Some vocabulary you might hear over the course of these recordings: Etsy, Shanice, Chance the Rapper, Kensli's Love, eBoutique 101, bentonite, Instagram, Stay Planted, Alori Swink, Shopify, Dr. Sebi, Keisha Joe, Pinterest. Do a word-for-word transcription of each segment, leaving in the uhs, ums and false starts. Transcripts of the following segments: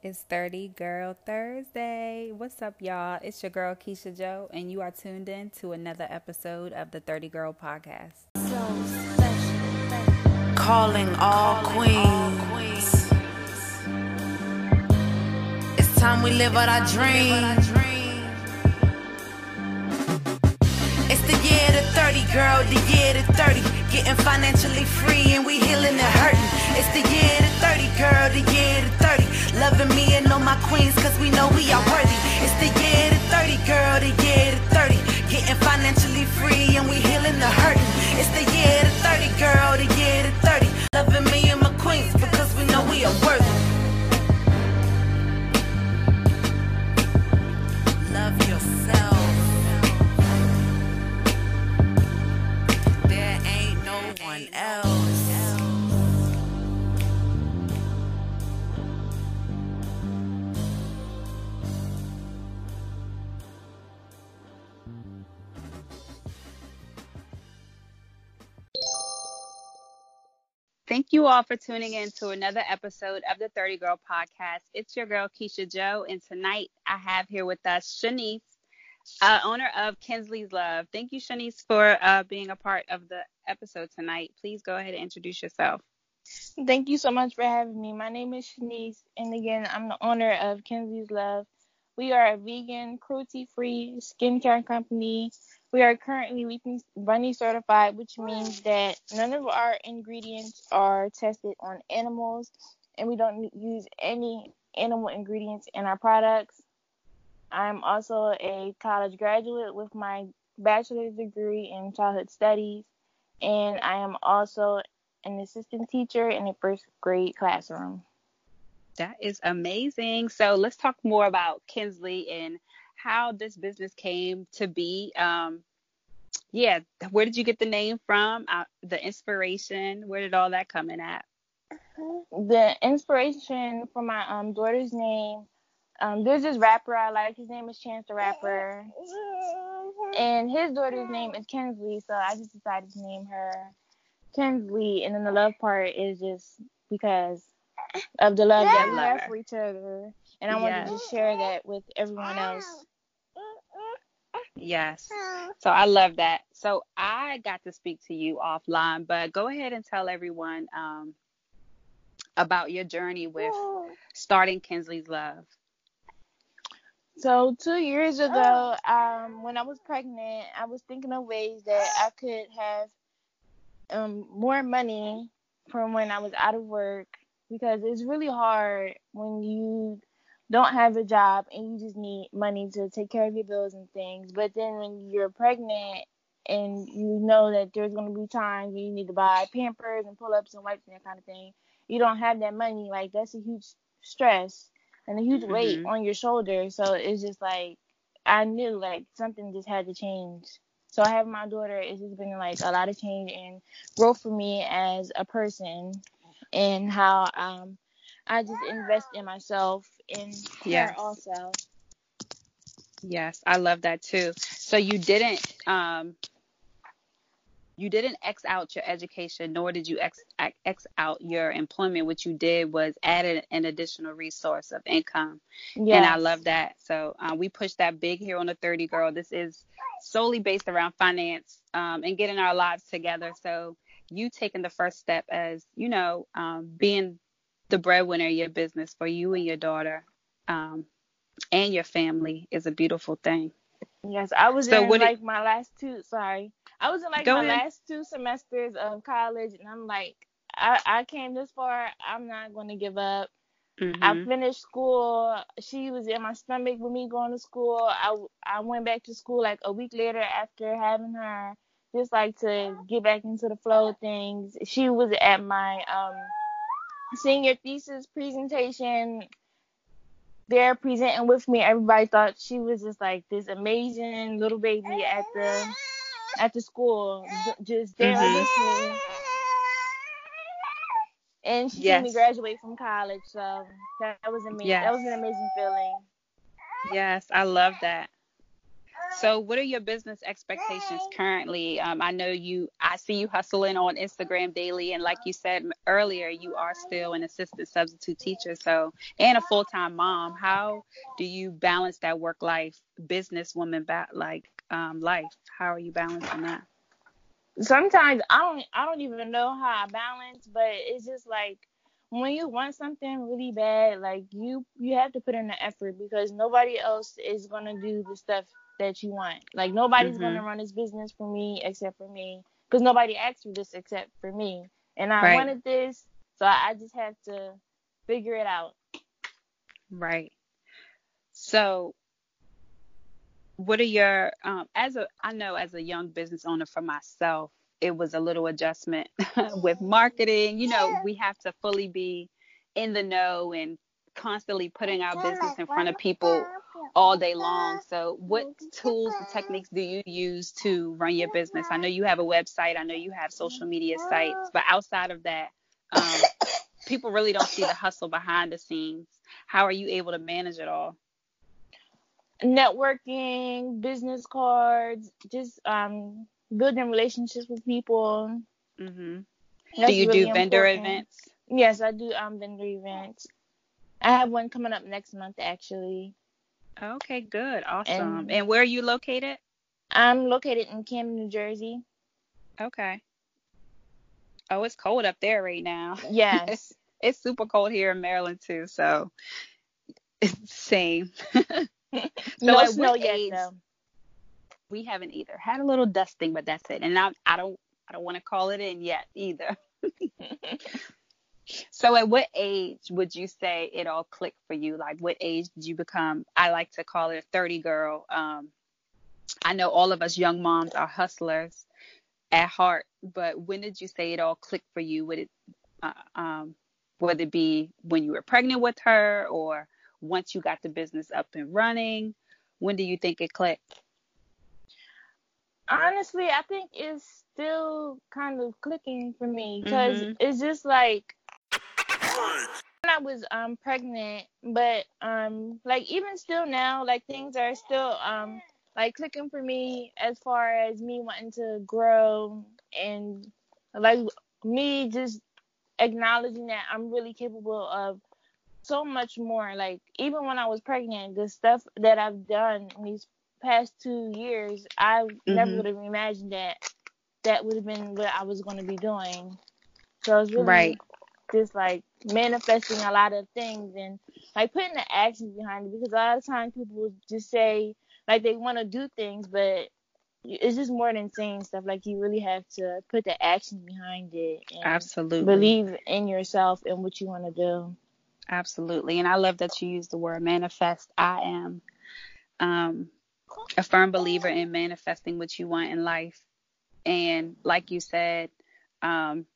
It's thirty Girl Thursday. What's up, y'all? It's your girl, Keisha Joe, and you are tuned in to another episode of the thirty Girl Podcast. So special. Calling all queens. It's time we live out our dream. It's the year to thirty, girl, the year to thirty. Getting financially free and we healing and hurting. It's the year to thirty, girl, the year to thirty. Loving me and all my queens, cause we know we are worthy. It's the year to thirty, girl, the year to thirty. Getting financially free and we healing the hurting. It's the year to thirty, girl, the year to thirty. Loving me and my queens, because we know we are worthy. Love yourself. There ain't no one else. Thank you all for tuning in to another episode of the thirty Girl Podcast. It's your girl, Keisha Joe, and tonight I have here with us Shanice, uh, owner of Kensli's Love. Thank you, Shanice, for uh, being a part of the episode tonight. Please go ahead and introduce yourself. Thank you so much for having me. My name is Shanice, and again, I'm the owner of Kensli's Love. We are a vegan, cruelty-free skincare company. We are currently Leaping Bunny certified, which means that none of our ingredients are tested on animals, and we don't use any animal ingredients in our products. I'm also a college graduate with my bachelor's degree in childhood studies, and I am also an assistant teacher in a first grade classroom. That is amazing. So let's talk more about Kensli and how this business came to be. Um, yeah, where did you get the name from? Uh, the inspiration, where did all that come in at? The inspiration for my um, daughter's name, um, there's this rapper I like. His name is Chance the Rapper. And his daughter's name is Kensli, so I just decided to name her Kensli. And then the love part is just because of the love that we have for each other. And I yes. wanted to just share that with everyone else. Yes. So I love that. So I got to speak to you offline, but go ahead and tell everyone um, about your journey with starting Kensli's Love. So two years ago, um, when I was pregnant, I was thinking of ways that I could have um, more money from when I was out of work, because it's really hard when you don't have a job and you just need money to take care of your bills and things. But then when you're pregnant and you know that there's going to be times where you need to buy Pampers and pull-ups and wipes and that kind of thing, you don't have that money. Like, that's a huge stress and a huge mm-hmm. weight on your shoulder. So it's just like, I knew like something just had to change. So having my daughter, it's just been like a lot of change and growth for me as a person, and how um I just invest in myself and yes. her also. Yes, I love that too. So you didn't um you didn't X out your education, nor did you X X out your employment. What you did was added an additional resource of income. Yes. And I love that. So uh, we push that big here on the thirty Girl. This is solely based around finance um and getting our lives together. So you taking the first step as, you know, um, being the breadwinner of your business for you and your daughter um, and your family is a beautiful thing. Yes, I was so in like it, my last two, sorry. I was in like my ahead. last two semesters of college, and I'm like, I, I came this far. I'm not going to give up. Mm-hmm. I finished school. She was in my stomach with me going to school. I, I went back to school like a week later after having her, just like to get back into the flow of things. She was at my um, senior thesis presentation there presenting with me. Everybody thought she was just like this amazing little baby at the at the school, just there mm-hmm. with me. And she yes. made me graduate from college, so that, that was amazing. Yes. That was an amazing feeling. Yes, I love that. So what are your business expectations currently? Um, I know you, I see you hustling on Instagram daily. And like you said earlier, you are still an assistant substitute teacher, so, and a full-time mom. How do you balance that work life, business woman, ba- like um, life? How are you balancing that? Sometimes I don't, I don't even know how I balance, but it's just like, when you want something really bad, like you, you have to put in the effort, because nobody else is going to do the stuff that you want. Like nobody's mm-hmm. going to run this business for me except for me, because nobody asked for this except for me. And I right. wanted this, so I just have to figure it out. Right. So what are your, um, as a, I know as a young business owner for myself, it was a little adjustment with marketing. You know, we have to fully be in the know and constantly putting our business in front of people all day long. So what tools and techniques do you use to run your business? I know you have a website. I know you have social media sites. But outside of that, um, people really don't see the hustle behind the scenes. How are you able to manage it all? Networking, business cards, just... um. building relationships with people. Mm-hmm. Do you really do vendor important. events? Yes, I do um vendor events. I have one coming up next month, actually. Okay, good. Awesome. And, and where are you located? I'm located in Camden, New Jersey. Okay. Oh, it's cold up there right now. Yes. it's, it's super cold here in Maryland, too, so it's same. so no snow yet, though. We haven't either. Had a little dusting, but that's it. And I, I don't, I don't want to call it in yet either. So at what age would you say it all clicked for you? Like what age did you become? I like to call it a thirty girl. Um, I know all of us young moms are hustlers at heart, but when did you say it all clicked for you? Would it, uh, um, would it be when you were pregnant with her, or once you got the business up and running? When do you think it clicked? Honestly, I think it's still kind of clicking for me, because mm-hmm. it's just like when I was um pregnant, but um like even still now, like things are still um like clicking for me as far as me wanting to grow, and like me just acknowledging that I'm really capable of so much more. Like even when I was pregnant, the stuff that I've done these past two years, I mm-hmm. never would have imagined that that would have been what I was going to be doing. So it's really right. just like manifesting a lot of things and like putting the actions behind it, because a lot of times people just say like they want to do things, but it's just more than saying stuff. Like you really have to put the action behind it and absolutely believe in yourself and what you want to do. Absolutely. And I love that you use the word manifest. I am um a firm believer in manifesting what you want in life. And like you said, um,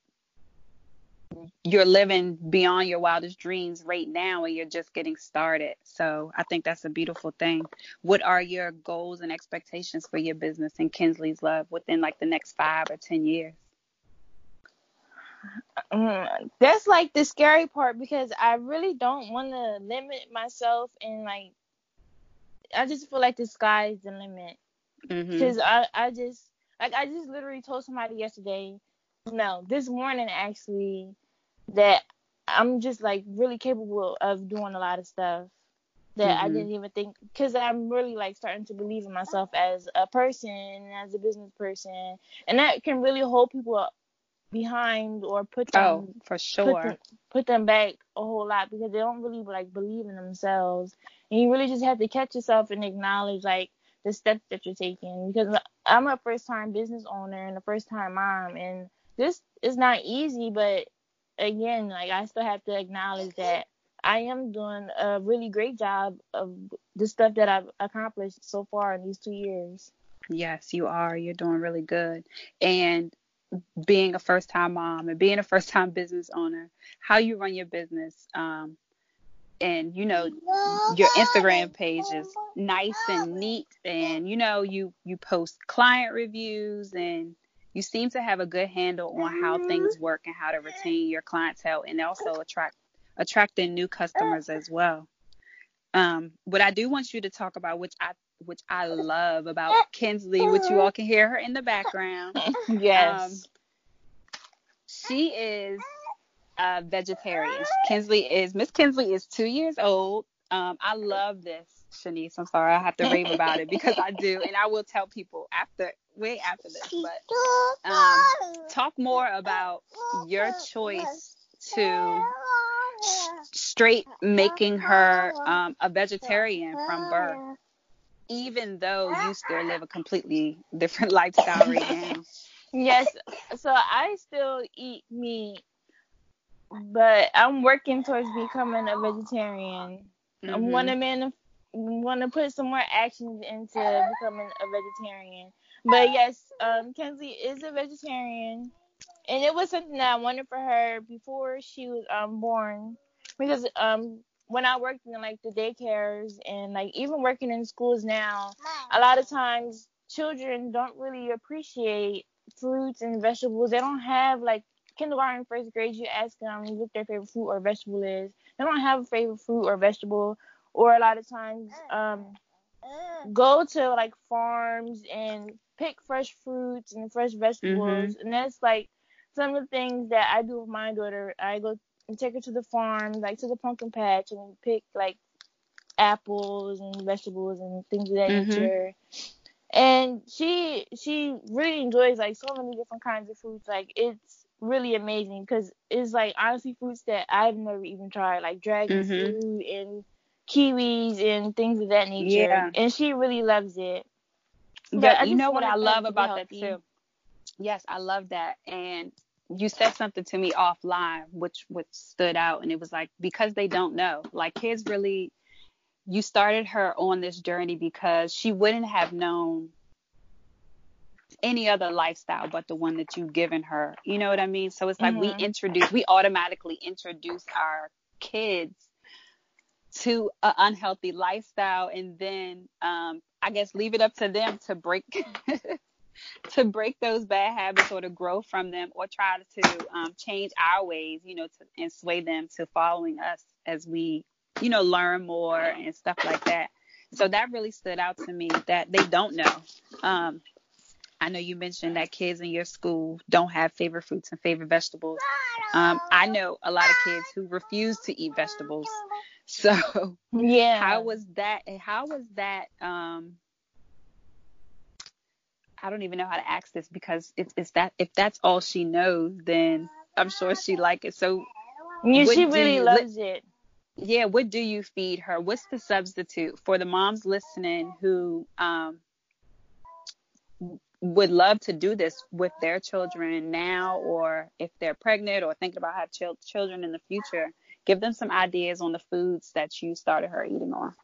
you're living beyond your wildest dreams right now, and you're just getting started. So I think that's a beautiful thing. What are your goals and expectations for your business and Kensli's Love within like the next five or ten years? Mm, that's like the scary part, because I really don't want to limit myself and like I just feel like the sky's the limit, because mm-hmm. I, I just like I just literally told somebody yesterday, no, this morning actually, that I'm just like really capable of doing a lot of stuff that mm-hmm. I didn't even think, because I'm really like starting to believe in myself as a person and as a business person, and that can really hold people behind or put them oh, for sure put them, put them back a whole lot, because they don't really like believe in themselves. And you really just have to catch yourself and acknowledge, like, the steps that you're taking. Because I'm a first-time business owner and a first-time mom. And this is not easy, but, again, like, I still have to acknowledge that I am doing a really great job of the stuff that I've accomplished so far in these two years. Yes, you are. You're doing really good. And being a first-time mom and being a first-time business owner, how you run your business, um, and, you know, your Instagram page is nice and neat. And, you know, you, you post client reviews, and you seem to have a good handle on how things work and how to retain your clientele, and also attract attracting new customers as well. Um, what I do want you to talk about, which I which I love about Kensli, which you all can hear her in the background. Yes. Um, she is a vegetarian. Kensli is, Miss Kensli is two years old. Um, I love this, Shanice. I'm sorry, I have to rave about it because I do. And I will tell people after, way after this. But um, talk more about your choice to s- straight making her um, a vegetarian from birth, even though you still live a completely different lifestyle right now. Yes. So I still eat meat, but I'm working towards becoming a vegetarian. Mm-hmm. I want to manif- want to put some more actions into becoming a vegetarian. But yes, um, Kensli is a vegetarian, and it was something that I wanted for her before she was um born, because um when I worked in like the daycares and like even working in schools now, a lot of times children don't really appreciate fruits and vegetables. They don't have like kindergarten, first grade, you ask them what their favorite fruit or vegetable is. They don't have a favorite fruit or vegetable, or a lot of times um, go to like farms and pick fresh fruits and fresh vegetables. Mm-hmm. And that's like some of the things that I do with my daughter. I go and take her to the farm, like to the pumpkin patch, and pick like apples and vegetables and things of that mm-hmm. nature. And she she really enjoys like so many different kinds of fruits. Like it's really amazing, because it's like honestly fruits that I've never even tried, like dragon mm-hmm. fruit and kiwis and things of that nature. Yeah. And she really loves it. But, but you know what I love about that too? Yes, I love that. And you said something to me offline, which which stood out, and it was like, because they don't know. Like kids really, you started her on this journey because she wouldn't have known any other lifestyle but the one that you've given her. You know what I mean? So it's like mm-hmm. we introduce, we automatically introduce our kids to an unhealthy lifestyle, and then um, I guess leave it up to them to break to break those bad habits, or to grow from them, or try to um, change our ways, you know, to, and sway them to following us as we, you know, learn more and stuff like that. So that really stood out to me, that they don't know. Um, I know you mentioned that kids in your school don't have favorite fruits and favorite vegetables. Um, I know a lot of kids who refuse to eat vegetables. So yeah, how was that? How was that? Um, I don't even know how to ask this, because it's, it's that if that's all she knows, then I'm sure she likes it. So yeah, she really you, loves it. Yeah. What do you feed her? What's the substitute for the moms listening who um, would love to do this with their children now, or if they're pregnant or thinking about having ch- children in the future? Give them some ideas on the foods that you started her eating on.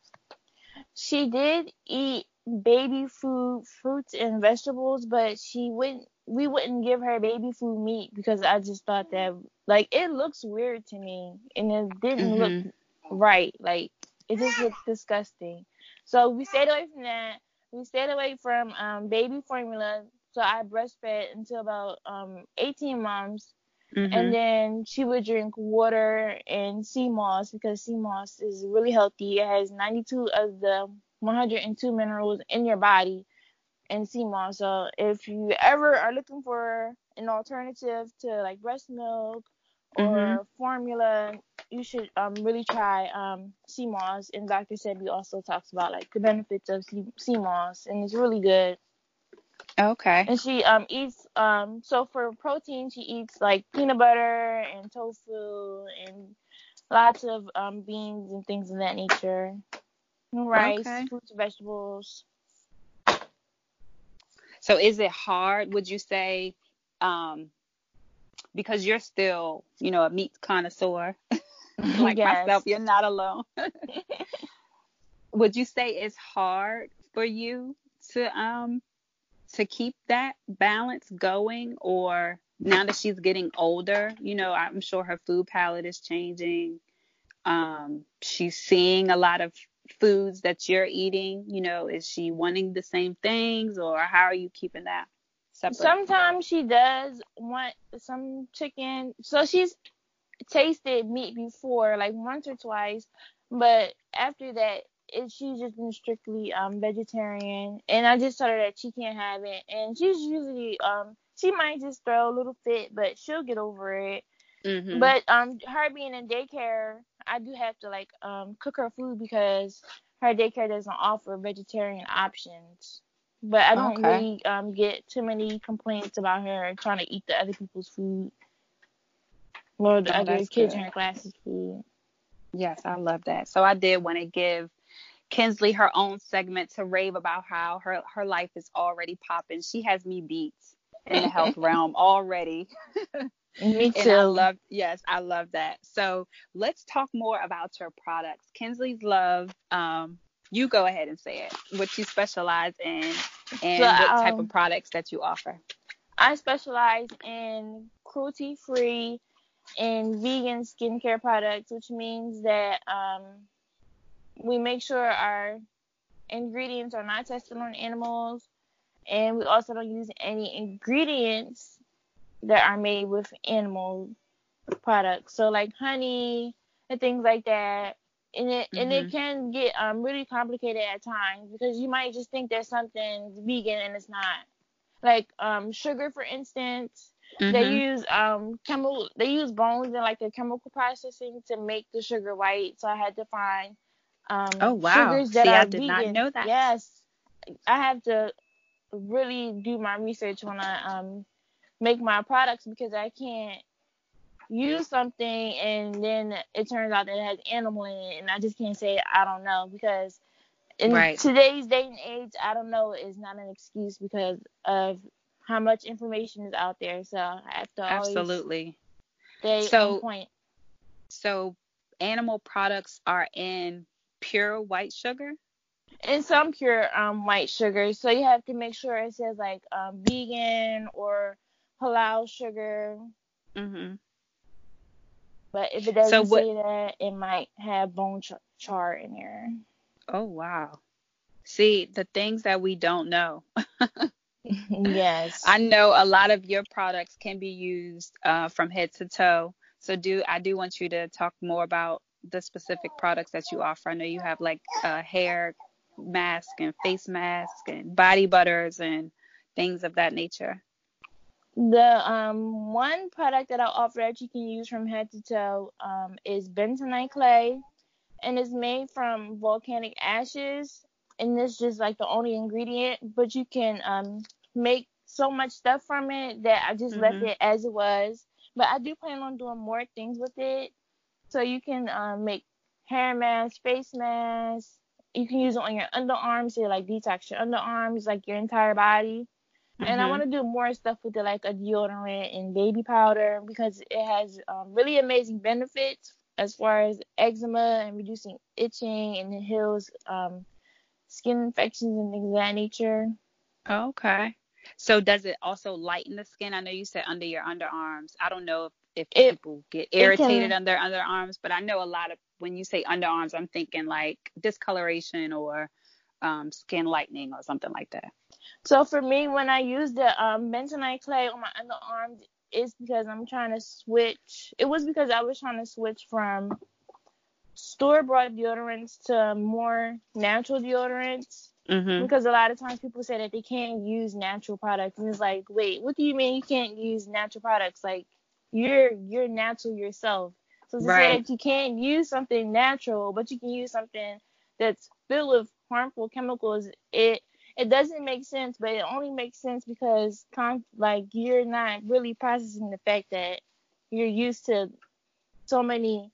She did eat baby food, fruits and vegetables, but she wouldn't, we wouldn't give her baby food meat, because I just thought that like it looks weird to me, and it didn't mm-hmm. look right. Like it just looked disgusting. So we stayed away from that. We stayed away from um, baby formula. So I breastfed until about um, eighteen months. Mm-hmm. And then she would drink water and sea moss, because sea moss is really healthy. It has ninety-two of the one hundred two minerals in your body in sea moss. So if you ever are looking for an alternative to like breast milk or mm-hmm. formula, you should um, really try um, sea moss. And Doctor Sebi also talks about like the benefits of sea, sea moss, and it's really good. Okay. And she um eats um so for protein she eats like peanut butter and tofu and lots of um beans and things of that nature. Rice, okay. Fruits, vegetables. So is it hard, would you say, um because you're still, you know, a meat connoisseur like yes. myself, you're not alone. Would you say it's hard for you to um to keep that balance going, or now that she's getting older, you know, I'm sure her food palette is changing. Um, she's seeing a lot of foods that you're eating, you know, is she wanting the same things, or how are you keeping that separate? Sometimes she does want some chicken. So she's tasted meat before, like once or twice, But after that, it, she's just been strictly um, vegetarian. And I just told her that she can't have it. And she's usually, um, she might just throw a little fit, but she'll get over it. Mm-hmm. But um, her being in daycare, I do have to, like, um, cook her food because her daycare doesn't offer vegetarian options. But I don't okay. really um, get too many complaints about her trying to eat the other people's food. Or the oh, other kids in her classes' food. Yes, I love that. So I did want to give Kensley her own segment to rave about how her, her life is already popping. She has me beat in the health realm already. Me too. And I love, yes, I love that. So let's talk more about your products. Kensli's Love, um, you go ahead and say it, what you specialize in and so, what um, type of products that you offer. I specialize in cruelty-free and vegan skincare products, which means that um, we make sure our ingredients are not tested on animals, and we also don't use any ingredients that are made with animal products, so like honey and things like that. And it mm-hmm. and it can get um, really complicated at times because you might just think that something's vegan and it's not. Like um, sugar, for instance. Mm-hmm. They use um chemical. They use bones and like the chemical processing to make the sugar white. So I had to find um oh, wow. sugars that See, are I did vegan. Not know that. Yes, I have to really do my research when I um make my products because I can't use something and then it turns out that it has animal in it and I just can't say I don't know because in right. today's day and age I don't know is not an excuse because of how much information is out there. So I have to always Absolutely. stay so, on point. So animal products are in pure white sugar? In some pure um, white sugar. So you have to make sure it says like um, vegan or halal sugar. Mm-hmm. But if it doesn't so what, say that, it might have bone char-, char in there. Oh, wow. See, the things that we don't know. Yes. I know a lot of your products can be used uh, from head to toe. So do I do want you to talk more about the specific products that you offer. I know you have like uh, hair mask and face mask and body butters and things of that nature. The um, one product that I offer that you can use from head to toe um, is bentonite clay, and it's made from volcanic ashes. And it's just like the only ingredient, but you can um, make so much stuff from it that I just mm-hmm. left it as it was. But I do plan on doing more things with it. So you can um, make hair masks, face masks. You can use it on your underarms to like detox your underarms, like your entire body. Mm-hmm. And I want to do more stuff with it, like a deodorant and baby powder, because it has um, really amazing benefits as far as eczema and reducing itching, and it heals um, skin infections and things of that nature. Okay. So does it also lighten the skin? I know you said under your underarms. I don't know if, if it, people get irritated on their underarms, but I know a lot of, when you say underarms, I'm thinking like discoloration or um, skin lightening or something like that. So for me, when I use the um, bentonite clay on my underarms, it's because I'm trying to switch. It was because I was trying to switch from store-bought deodorants to more natural deodorants mm-hmm. because a lot of times people say that they can't use natural products, and it's like, wait, what do you mean you can't use natural products? Like, you're you're natural yourself. So to right. say that you can't use something natural, but you can use something that's filled with harmful chemicals, it it doesn't make sense, but it only makes sense because like you're not really processing the fact that you're used to so many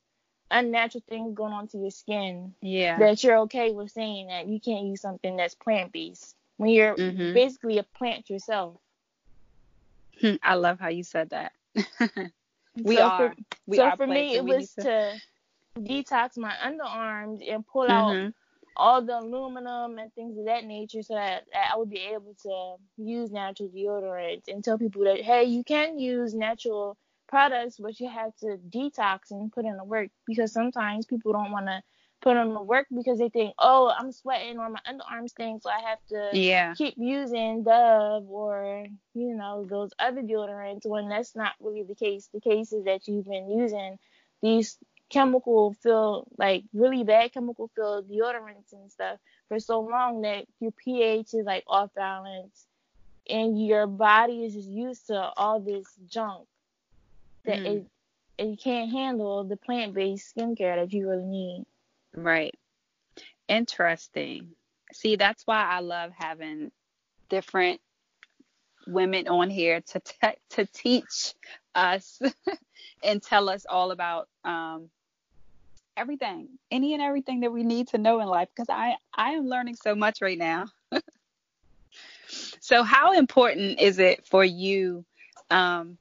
unnatural things going on to your skin. Yeah. That you're okay with saying that you can't use something that's plant-based when you're mm-hmm. basically a plant yourself. I love how you said that. we so are. For, we so are for me, it was to... to detox my underarms and pull mm-hmm. out all the aluminum and things of that nature so that I would be able to use natural deodorants and tell people that, hey, you can use natural products, but you have to detox and put in the work, because sometimes people don't want to put in the work because they think, oh, I'm sweating or my underarms stink, so I have to yeah. keep using Dove or, you know, those other deodorants, when that's not really the case. The case is that you've been using these chemical filled, like really bad chemical filled deodorants and stuff for so long that your pH is like off balance and your body is just used to all this junk that mm-hmm. it it can't handle the plant-based skincare that you really need. Right. Interesting. See, that's why I love having different women on here to te- to teach us and tell us all about um, everything, any and everything that we need to know in life, because I, I am learning so much right now. So how important is it for you um,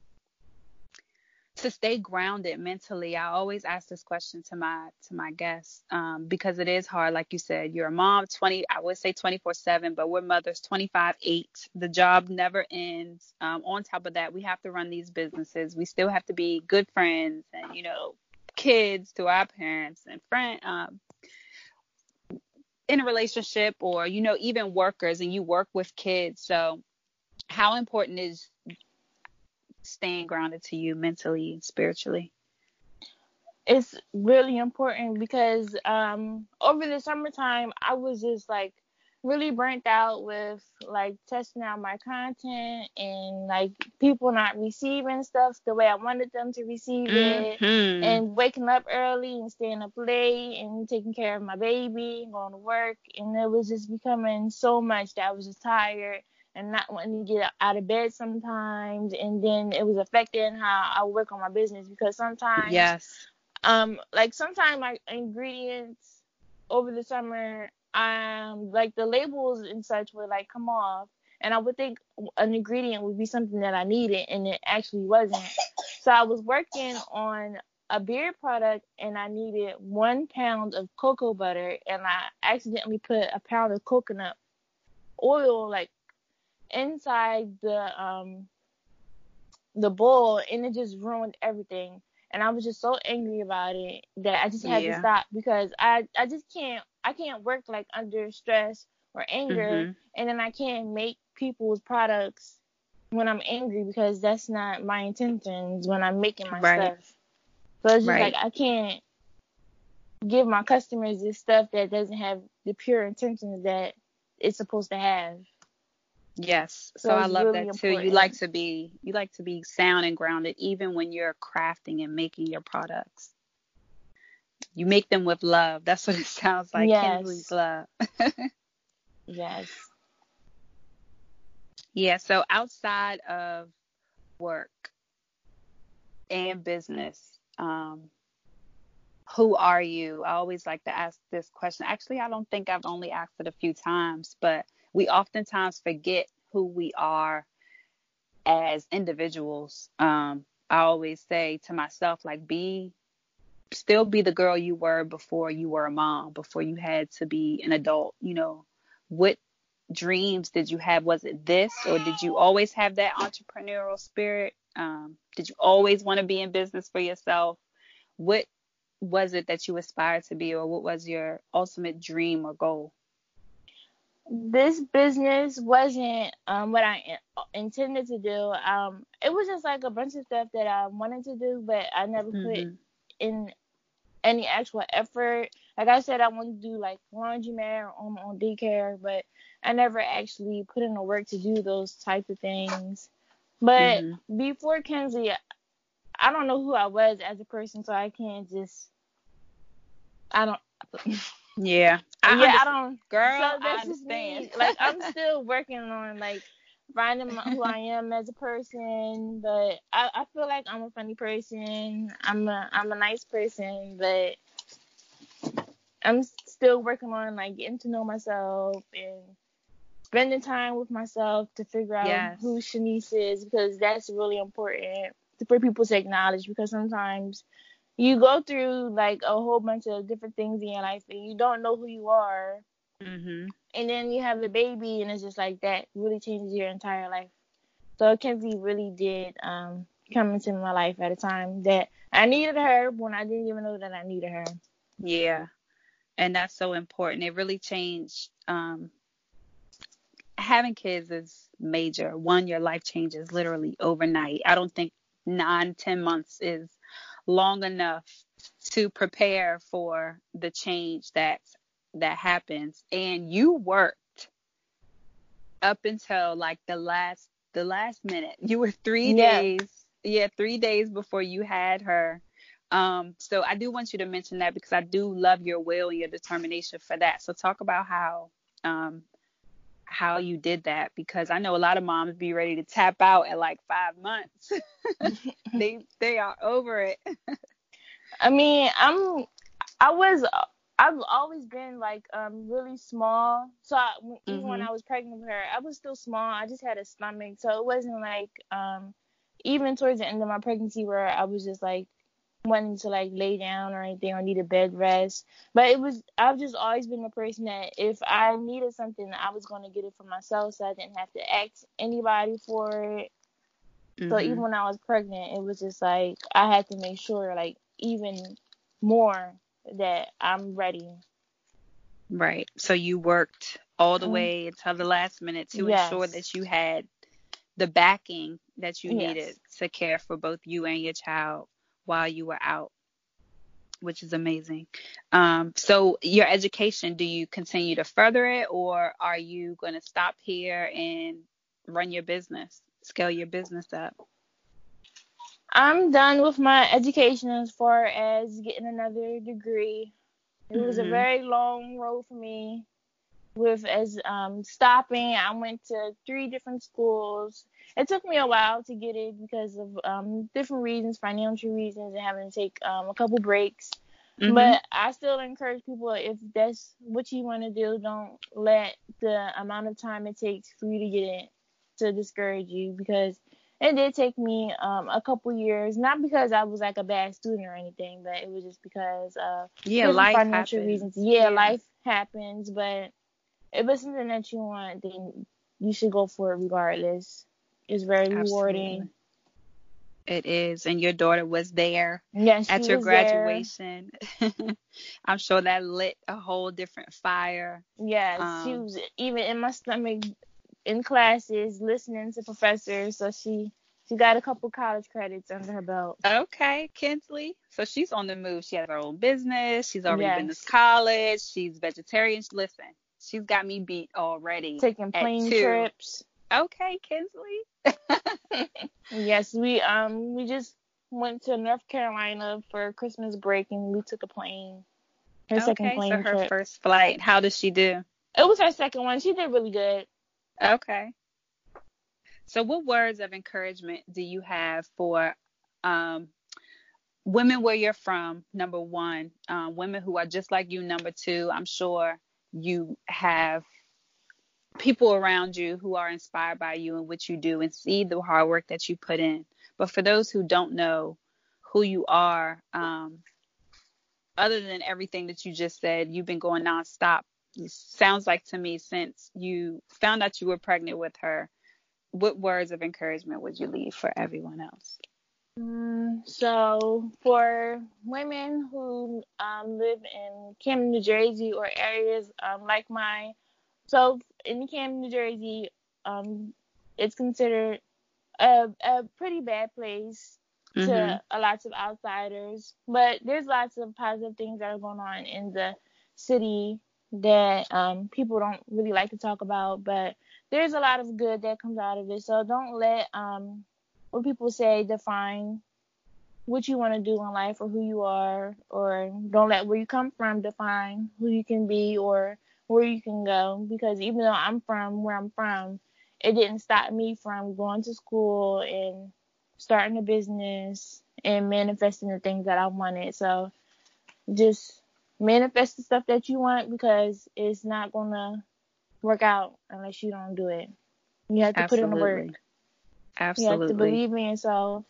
to stay grounded mentally? I always ask this question to my to my guests um, because it is hard. Like you said, you're a mom, twenty I would say twenty-four seven, but we're mothers twenty-five eight. The job never ends. Um, on top of that, we have to run these businesses. We still have to be good friends and, you know, kids to our parents and friend um, in a relationship or, you know, even workers, and you work with kids. So how important is staying grounded to you mentally and spiritually? It's really important because um over the summertime I was just like really burnt out with like testing out my content and like people not receiving stuff the way I wanted them to receive it, mm-hmm. and waking up early and staying up late and taking care of my baby, going to work, and it was just becoming so much that I was just tired and not wanting to get out of bed sometimes. And then it was affecting how I work on my business because sometimes, yes, um, like sometimes my ingredients over the summer, um, like the labels and such would like come off, and I would think an ingredient would be something that I needed, and it actually wasn't. So I was working on a beer product, and I needed one pound of cocoa butter, and I accidentally put a pound of coconut oil, like, inside the um the bowl, and it just ruined everything, and I was just so angry about it that I just had yeah. to stop because I I just can't I can't work like under stress or anger, mm-hmm. and then I can't make people's products when I'm angry because that's not my intentions when I'm making my right. stuff. So it's just right. like I can't give my customers this stuff that doesn't have the pure intentions that it's supposed to have. Yes. So, so I love really that too. Important. You like to be, you like to be sound and grounded, even when you're crafting and making your products. You make them with love. That's what it sounds like. Yes. Kensli's Love. Yes. Yeah. So outside of work and business, um, who are you? I always like to ask this question. Actually, I don't think I've only asked it a few times, but we oftentimes forget who we are as individuals. Um, I always say to myself, like, be, still be the girl you were before you were a mom, before you had to be an adult. You know, what dreams did you have? Was it this, or did you always have that entrepreneurial spirit? Um, did you always want to be in business for yourself? What was it that you aspired to be, or what was your ultimate dream or goal? This business wasn't um, what I in- intended to do. Um, it was just like a bunch of stuff that I wanted to do, but I never put mm-hmm. in any actual effort. Like I said, I wanted to do like laundromat or on my own daycare, but I never actually put in the work to do those types of things. But mm-hmm. before Kensli, I don't know who I was as a person, so I can't just, I don't. Yeah. I yeah, I don't, girl, so that's I understand. Just me. Like, I'm still working on, like, finding who I am as a person, but I, I feel like I'm a funny person. I'm a, I'm a nice person, but I'm still working on, like, getting to know myself and spending time with myself to figure out yes. who Shanice is, because that's really important for people to acknowledge, because sometimes you go through, like, a whole bunch of different things in your life, and you don't know who you are. Mm-hmm. And then you have a baby, and it's just like that really changes your entire life. So Kensli really did um, come into my life at a time that I needed her when I didn't even know that I needed her. Yeah, and that's so important. It really changed. Um, having kids is major. One, your life changes literally overnight. I don't think nine, ten months is long enough to prepare for the change that that happens. And you worked up until like the last the last minute. You were three yeah. days, yeah, three days before you had her. Um, so I do want you to mention that, because I do love your will and your determination for that. So talk about how um, how you did that, because I know a lot of moms be ready to tap out at like five months. they they are over it. I mean, I'm I was I've always been like um, really small. So I, even mm-hmm. when I was pregnant with her, I was still small. I just had a stomach, so it wasn't like um, even towards the end of my pregnancy where I was just like wanting to like lay down or anything or need a bed rest. But it was, I've just always been the person that if I needed something, I was going to get it for myself, so I didn't have to ask anybody for it. Mm-hmm. So even when I was pregnant, it was just like I had to make sure like even more that I'm ready. Right. So you worked all the mm-hmm. way until the last minute to yes. ensure that you had the backing that you yes. needed to care for both you and your child while you were out, which is amazing. Um, so your education, do you continue to further it, or are you going to stop here and run your business, scale your business up? I'm done with my education as far as getting another degree. It mm-hmm. was a very long road for me with as um, stopping. I went to three different schools. It took me a while to get it because of um, different reasons, financial reasons, and having to take um, a couple breaks. Mm-hmm. But I still encourage people, if that's what you want to do, don't let the amount of time it takes for you to get it to discourage you, because it did take me um, a couple years, not because I was like a bad student or anything, but it was just because of yeah, life financial happens. reasons. Yeah, yeah, life happens, but if it's something that you want, then you should go for it regardless. It's very rewarding. Absolutely. It is. And your daughter was there yes, at your graduation. I'm sure that lit a whole different fire. Yes, um, she was even in my stomach in classes, listening to professors. So she, she got a couple college credits under her belt. Okay, Kensley. So she's on the move. She has her own business. She's already yes. been to college. She's vegetarian. Listen, she's got me beat already. Taking plane trips. Okay, Kensley. Yes, we um we just went to North Carolina for Christmas break, and we took a plane. Her okay, second plane so her trip. First flight. How did she do? It was her second one. She did really good. Okay. So what words of encouragement do you have for um women where you're from, number one, uh, women who are just like you, number two? I'm sure you have people around you who are inspired by you and what you do and see the hard work that you put in. But for those who don't know who you are, um, other than everything that you just said, you've been going nonstop. It sounds like to me, since you found out you were pregnant with her, what words of encouragement would you leave for everyone else? Mm, so for women who um, live in Camden, New Jersey, or areas um, like mine, so in Camden, New Jersey, um, it's considered a, a pretty bad place mm-hmm. to a lots of outsiders. But there's lots of positive things that are going on in the city that um, people don't really like to talk about. But there's a lot of good that comes out of it. So don't let um, what people say define what you want to do in life or who you are. Or don't let where you come from define who you can be or where you can go, because even though I'm from where I'm from, it didn't stop me from going to school and starting a business and manifesting the things that I wanted. So just manifest the stuff that you want, because it's not going to work out unless you don't do it. You have to Absolutely. put in the work. Absolutely. You have to believe in yourself.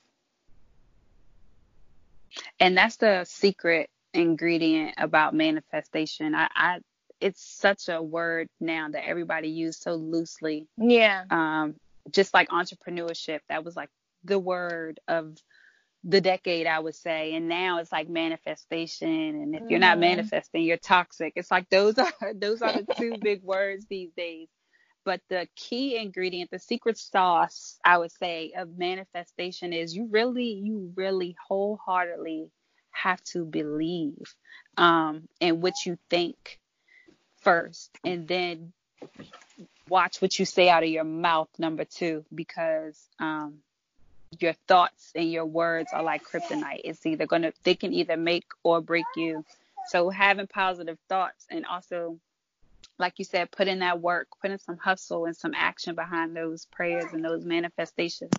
And that's the secret ingredient about manifestation. I, I It's such a word now that everybody uses so loosely. Yeah. Um, just like entrepreneurship, that was like the word of the decade, I would say. And now it's like manifestation. And if mm. you're not manifesting, you're toxic. It's like those are those are the two big words these days. But the key ingredient, the secret sauce, I would say, of manifestation is you really, you really wholeheartedly have to believe um, in what you think first, and then watch what you say out of your mouth, number two, because um, your thoughts and your words are like kryptonite. It's either going to, they can either make or break you. So having positive thoughts, and also, like you said, put in that work, put in some hustle and some action behind those prayers and those manifestations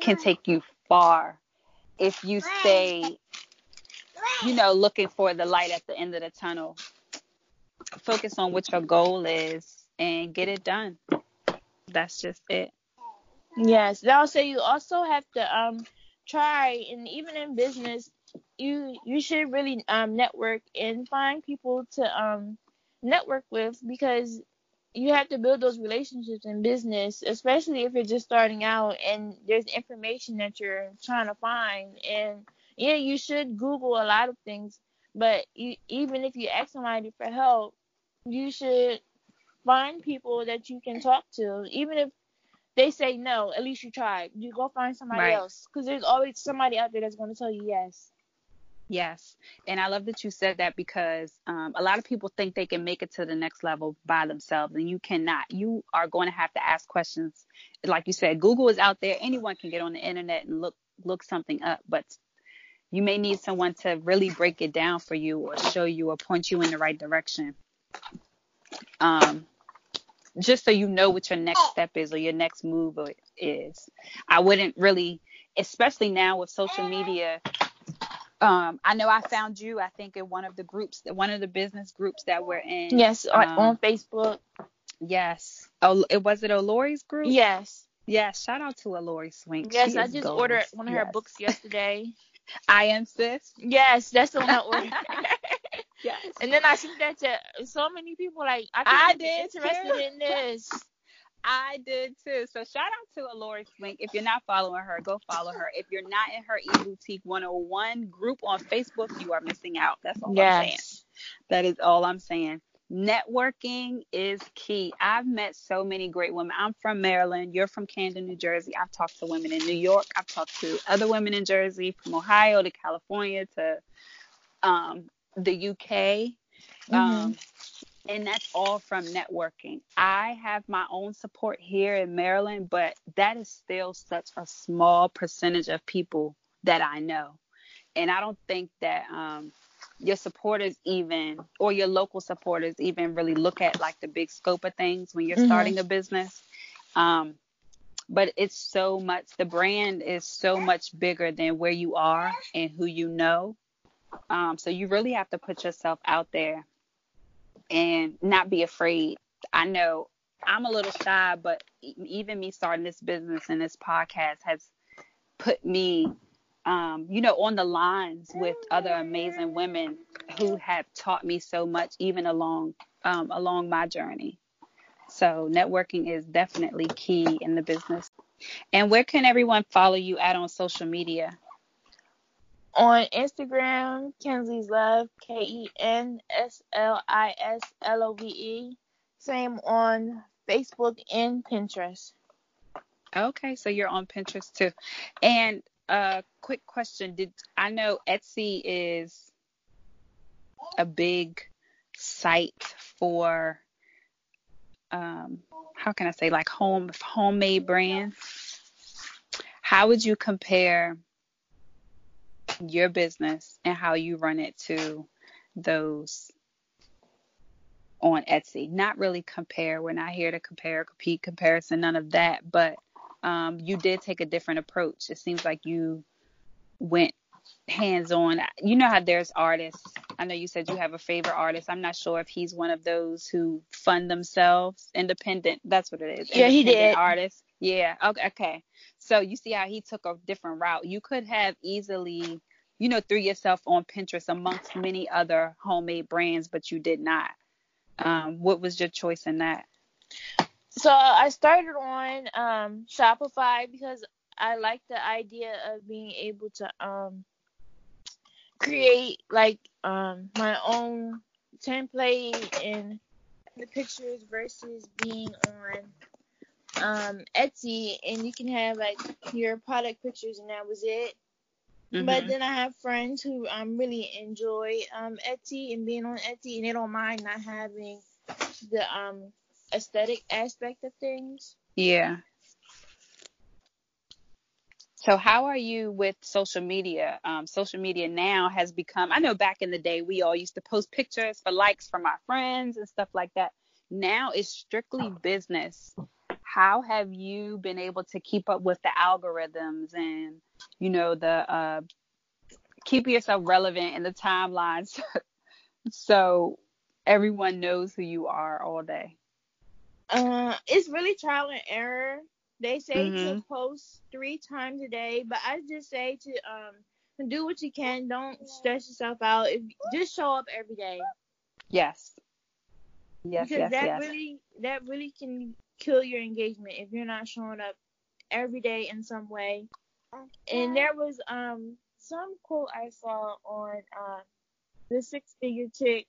can take you far. If you stay, you know, looking for the light at the end of the tunnel, focus on what your goal is and get it done. That's just it. Yes. Also, you also have to um try, and even in business, you you should really um network and find people to um network with, because you have to build those relationships in business, especially if you're just starting out and there's information that you're trying to find. And yeah, you should Google a lot of things, but you, even if you ask somebody for help, you should find people that you can talk to. Even if they say no, at least you tried. You go find somebody right. else, because there's always somebody out there that's going to tell you yes. Yes. And I love that you said that, because um, a lot of people think they can make it to the next level by themselves, and you cannot. You are going to have to ask questions. Like you said, Google is out there. Anyone can get on the internet and look, look something up, but you may need someone to really break it down for you, or show you, or point you in the right direction. Um, just so you know what your next step is, or your next move is. I wouldn't really, especially now with social media. Um, I know I found you, I think, in one of the groups, one of the business groups that we're in. Yes, on, um, on Facebook. Yes. Oh, it was it Alori's group? Yes. Yes. Shout out to Alori Swink. Yes, she I just gold. ordered one of yes. her books yesterday. I am sis. Yes, that's the one I ordered. Yes. And then I sent that to so many people. Like I, I did interested too. in this. I did too. So shout out to Alori Swink. If you're not following her, go follow her. If you're not in her eBoutique one oh one group on Facebook, you are missing out. That's all yes. I'm saying. That is all I'm saying. Networking is key. I've met so many great women. I'm from Maryland. You're from Camden, New Jersey. I've talked to women in New York. I've talked to other women in Jersey, from Ohio to California to um, the U K. Mm-hmm. Um, And that's all from networking. I have my own support here in Maryland, but that is still such a small percentage of people that I know. And I don't think that um, your supporters even, or your local supporters even, really look at like the big scope of things when you're mm-hmm. starting a business. Um, but it's so much, the brand is so much bigger than where you are and who you know. Um, so you really have to put yourself out there. And not be afraid. I know I'm a little shy, but even me starting this business and this podcast has put me, um, you know, on the lines with other amazing women who have taught me so much, even along um, along my journey. So networking is definitely key in the business. And where can everyone follow you at on social media? On Instagram, Kensli's Love, K E N S L I S L O V E. Same on Facebook and Pinterest. Okay, so you're on Pinterest too. And a uh, quick question. Did I know Etsy is a big site for, um, how can I say, like home homemade brands? How would you compare your business and how you run it to those on Etsy? Not really compare. We're not here to compare, compete, comparison, none of that. But um, you did take a different approach. It seems like you went hands-on. You know how there's artists. I know you said you have a favorite artist. I'm not sure if he's one of those who fund themselves. Independent. That's what it is. Yeah, he did. Artists. Yeah. Okay. Okay. So you see how he took a different route. You could have easily, you know, threw yourself on Pinterest amongst many other homemade brands, but you did not. Um, what was your choice in that? So I started on um, Shopify because I like the idea of being able to um, create like um, my own template and the pictures versus being on um Etsy, and you can have like your product pictures and that was it. Mm-hmm. But then I have friends who um really enjoy um Etsy and being on Etsy, and they don't mind not having the um aesthetic aspect of things. Yeah. So how are you with social media? Um, social media now has become, I know back in the day, we all used to post pictures for likes from our friends and stuff like that. Now it's strictly business. How have you been able to keep up with the algorithms and, you know, the uh, keep yourself relevant in the timelines so everyone knows who you are all day? Uh, it's really trial and error. They say mm-hmm. to post three times a day, but I just say to um do what you can. Don't stress yourself out. If, just show up every day. Yes. Yes, because yes, that yes. really that really can kill your engagement if you're not showing up every day in some way. And there was um some quote I saw on uh, the six-figure chick,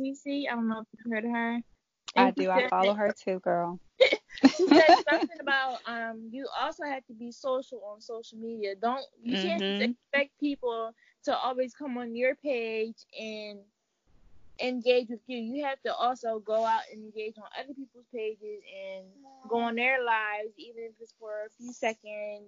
Cece. I don't know if you heard of her. And I do. I follow her too, girl. She said something about um you also have to be social on social media. Don't you mm-hmm. can't just expect people to always come on your page and engage with you. You have to also go out and engage on other people's pages and go on their lives, even if it's for a few seconds,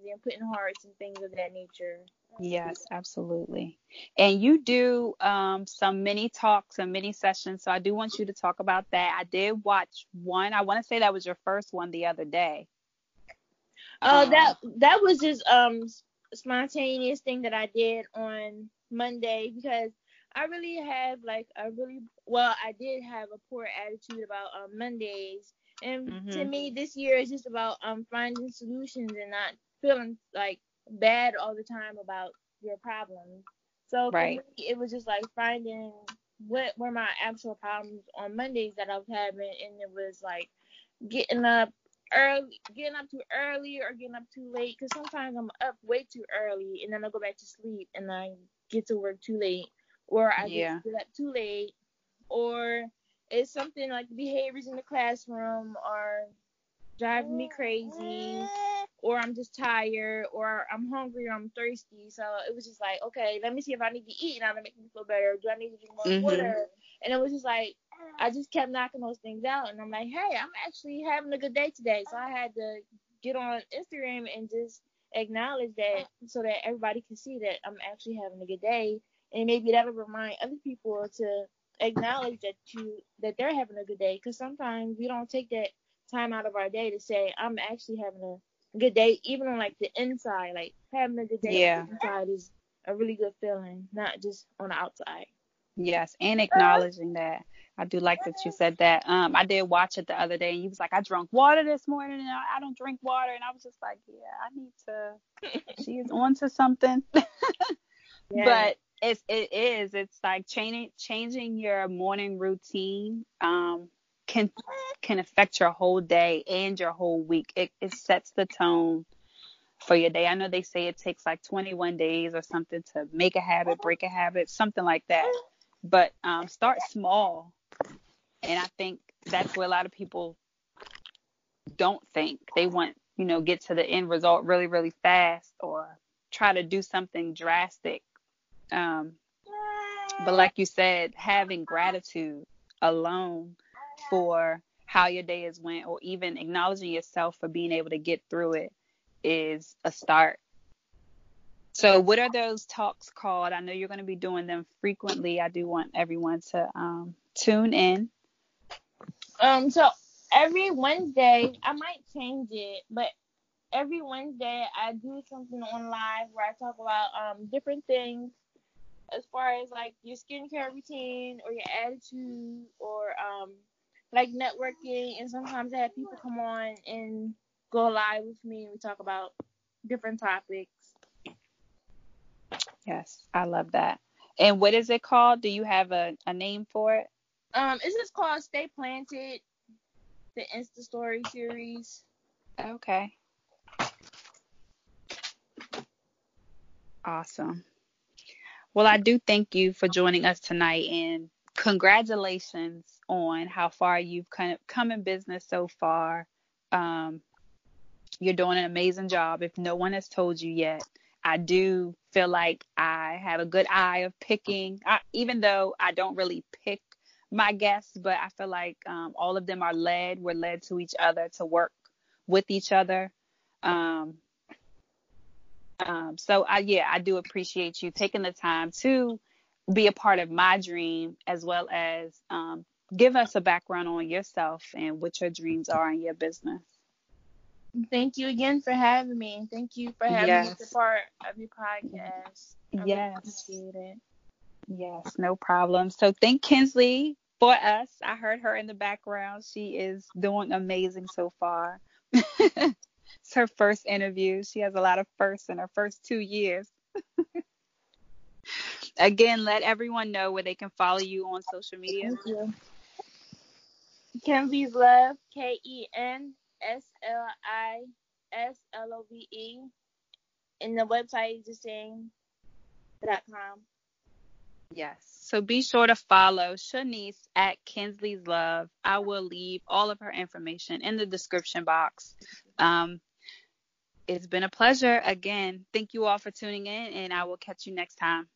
and putting hearts and things of that nature. Yes, absolutely. And you do um, some mini talks and mini sessions, so I do want you to talk about that. I did watch one. I want to say that was your first one the other day. Oh, uh, um, that that was just um spontaneous thing that I did on Monday because I really have like a really well, I did have a poor attitude about um, Mondays, and mm-hmm. to me this year is just about um finding solutions and not feeling like bad all the time about your problems. So right. for me, it was just like finding what were my actual problems on Mondays that I was having, and it was like getting up early, getting up too early or getting up too late, because sometimes I'm up way too early and then I go back to sleep and I get to work too late, or I yeah. get up too late, or it's something like behaviors in the classroom are driving me crazy, or I'm just tired, or I'm hungry, or I'm thirsty. So it was just like, okay, let me see if I need to eat now to make me feel better. Do I need to drink more mm-hmm. water? And it was just like, I just kept knocking those things out. And I'm like, hey, I'm actually having a good day today. So I had to get on Instagram and just acknowledge that so that everybody can see that I'm actually having a good day. And maybe that'll remind other people to acknowledge that you that they're having a good day. Because sometimes we don't take that time out of our day to say, I'm actually having a good day, even on like the inside, like having a good day yeah. on the inside is a really good feeling, not just on the outside. Yes, and acknowledging that. I do like that you said that. Um, I did watch it the other day, and you was like, I drank water this morning, and I, I don't drink water, and I was just like, yeah, I need to. She is on to something. yeah. But it's it is. It's like changing changing your morning routine. Um. can can affect your whole day and your whole week. It it sets the tone for your day. I know they say it takes like twenty-one days or something to make a habit, break a habit, something like that. But um, start small. And I think that's where a lot of people don't think. They want, you know, get to the end result really, really fast or try to do something drastic. Um, but like you said, having gratitude alone for how your day has went, or even acknowledging yourself for being able to get through it, is a start. So what are those talks called? I know you're going to be doing them frequently. I do want everyone to um, tune in. Um, so every Wednesday, I might change it, but every Wednesday I do something on live where I talk about um, different things as far as like your skincare routine or your attitude or um, like networking, and sometimes I have people come on and go live with me and we talk about different topics. Yes, I love that. And what is it called? Do you have a, a name for it? Um, it's just called Stay Planted, the Insta Story series. Okay. Awesome. Well, I do thank you for joining us tonight, and congratulations on how far you've kind of come in business so far. Um, you're doing an amazing job. If no one has told you yet, I do feel like I have a good eye of picking, I, even though I don't really pick my guests, but I feel like um, all of them are led. We're led to each other to work with each other. Um, um, so, I, yeah, I do appreciate you taking the time to be a part of my dream, as well as um, give us a background on yourself and what your dreams are in your business. Thank you again for having me. And thank you for having yes. me as a part of your podcast. I yes. really appreciate it. Yes, no problem. So thank Kensli for us. I heard her in the background. She is doing amazing so far. It's her first interview. She has a lot of firsts in her first two years. Again, let everyone know where they can follow you on social media. Thank you. Kensli's Love, K E N S L I S L O V E, and the website is the same dot com. Yes. So be sure to follow Shanice at Kensli's Love. I will leave all of her information in the description box. Um, it's been a pleasure. Again, thank you all for tuning in, and I will catch you next time.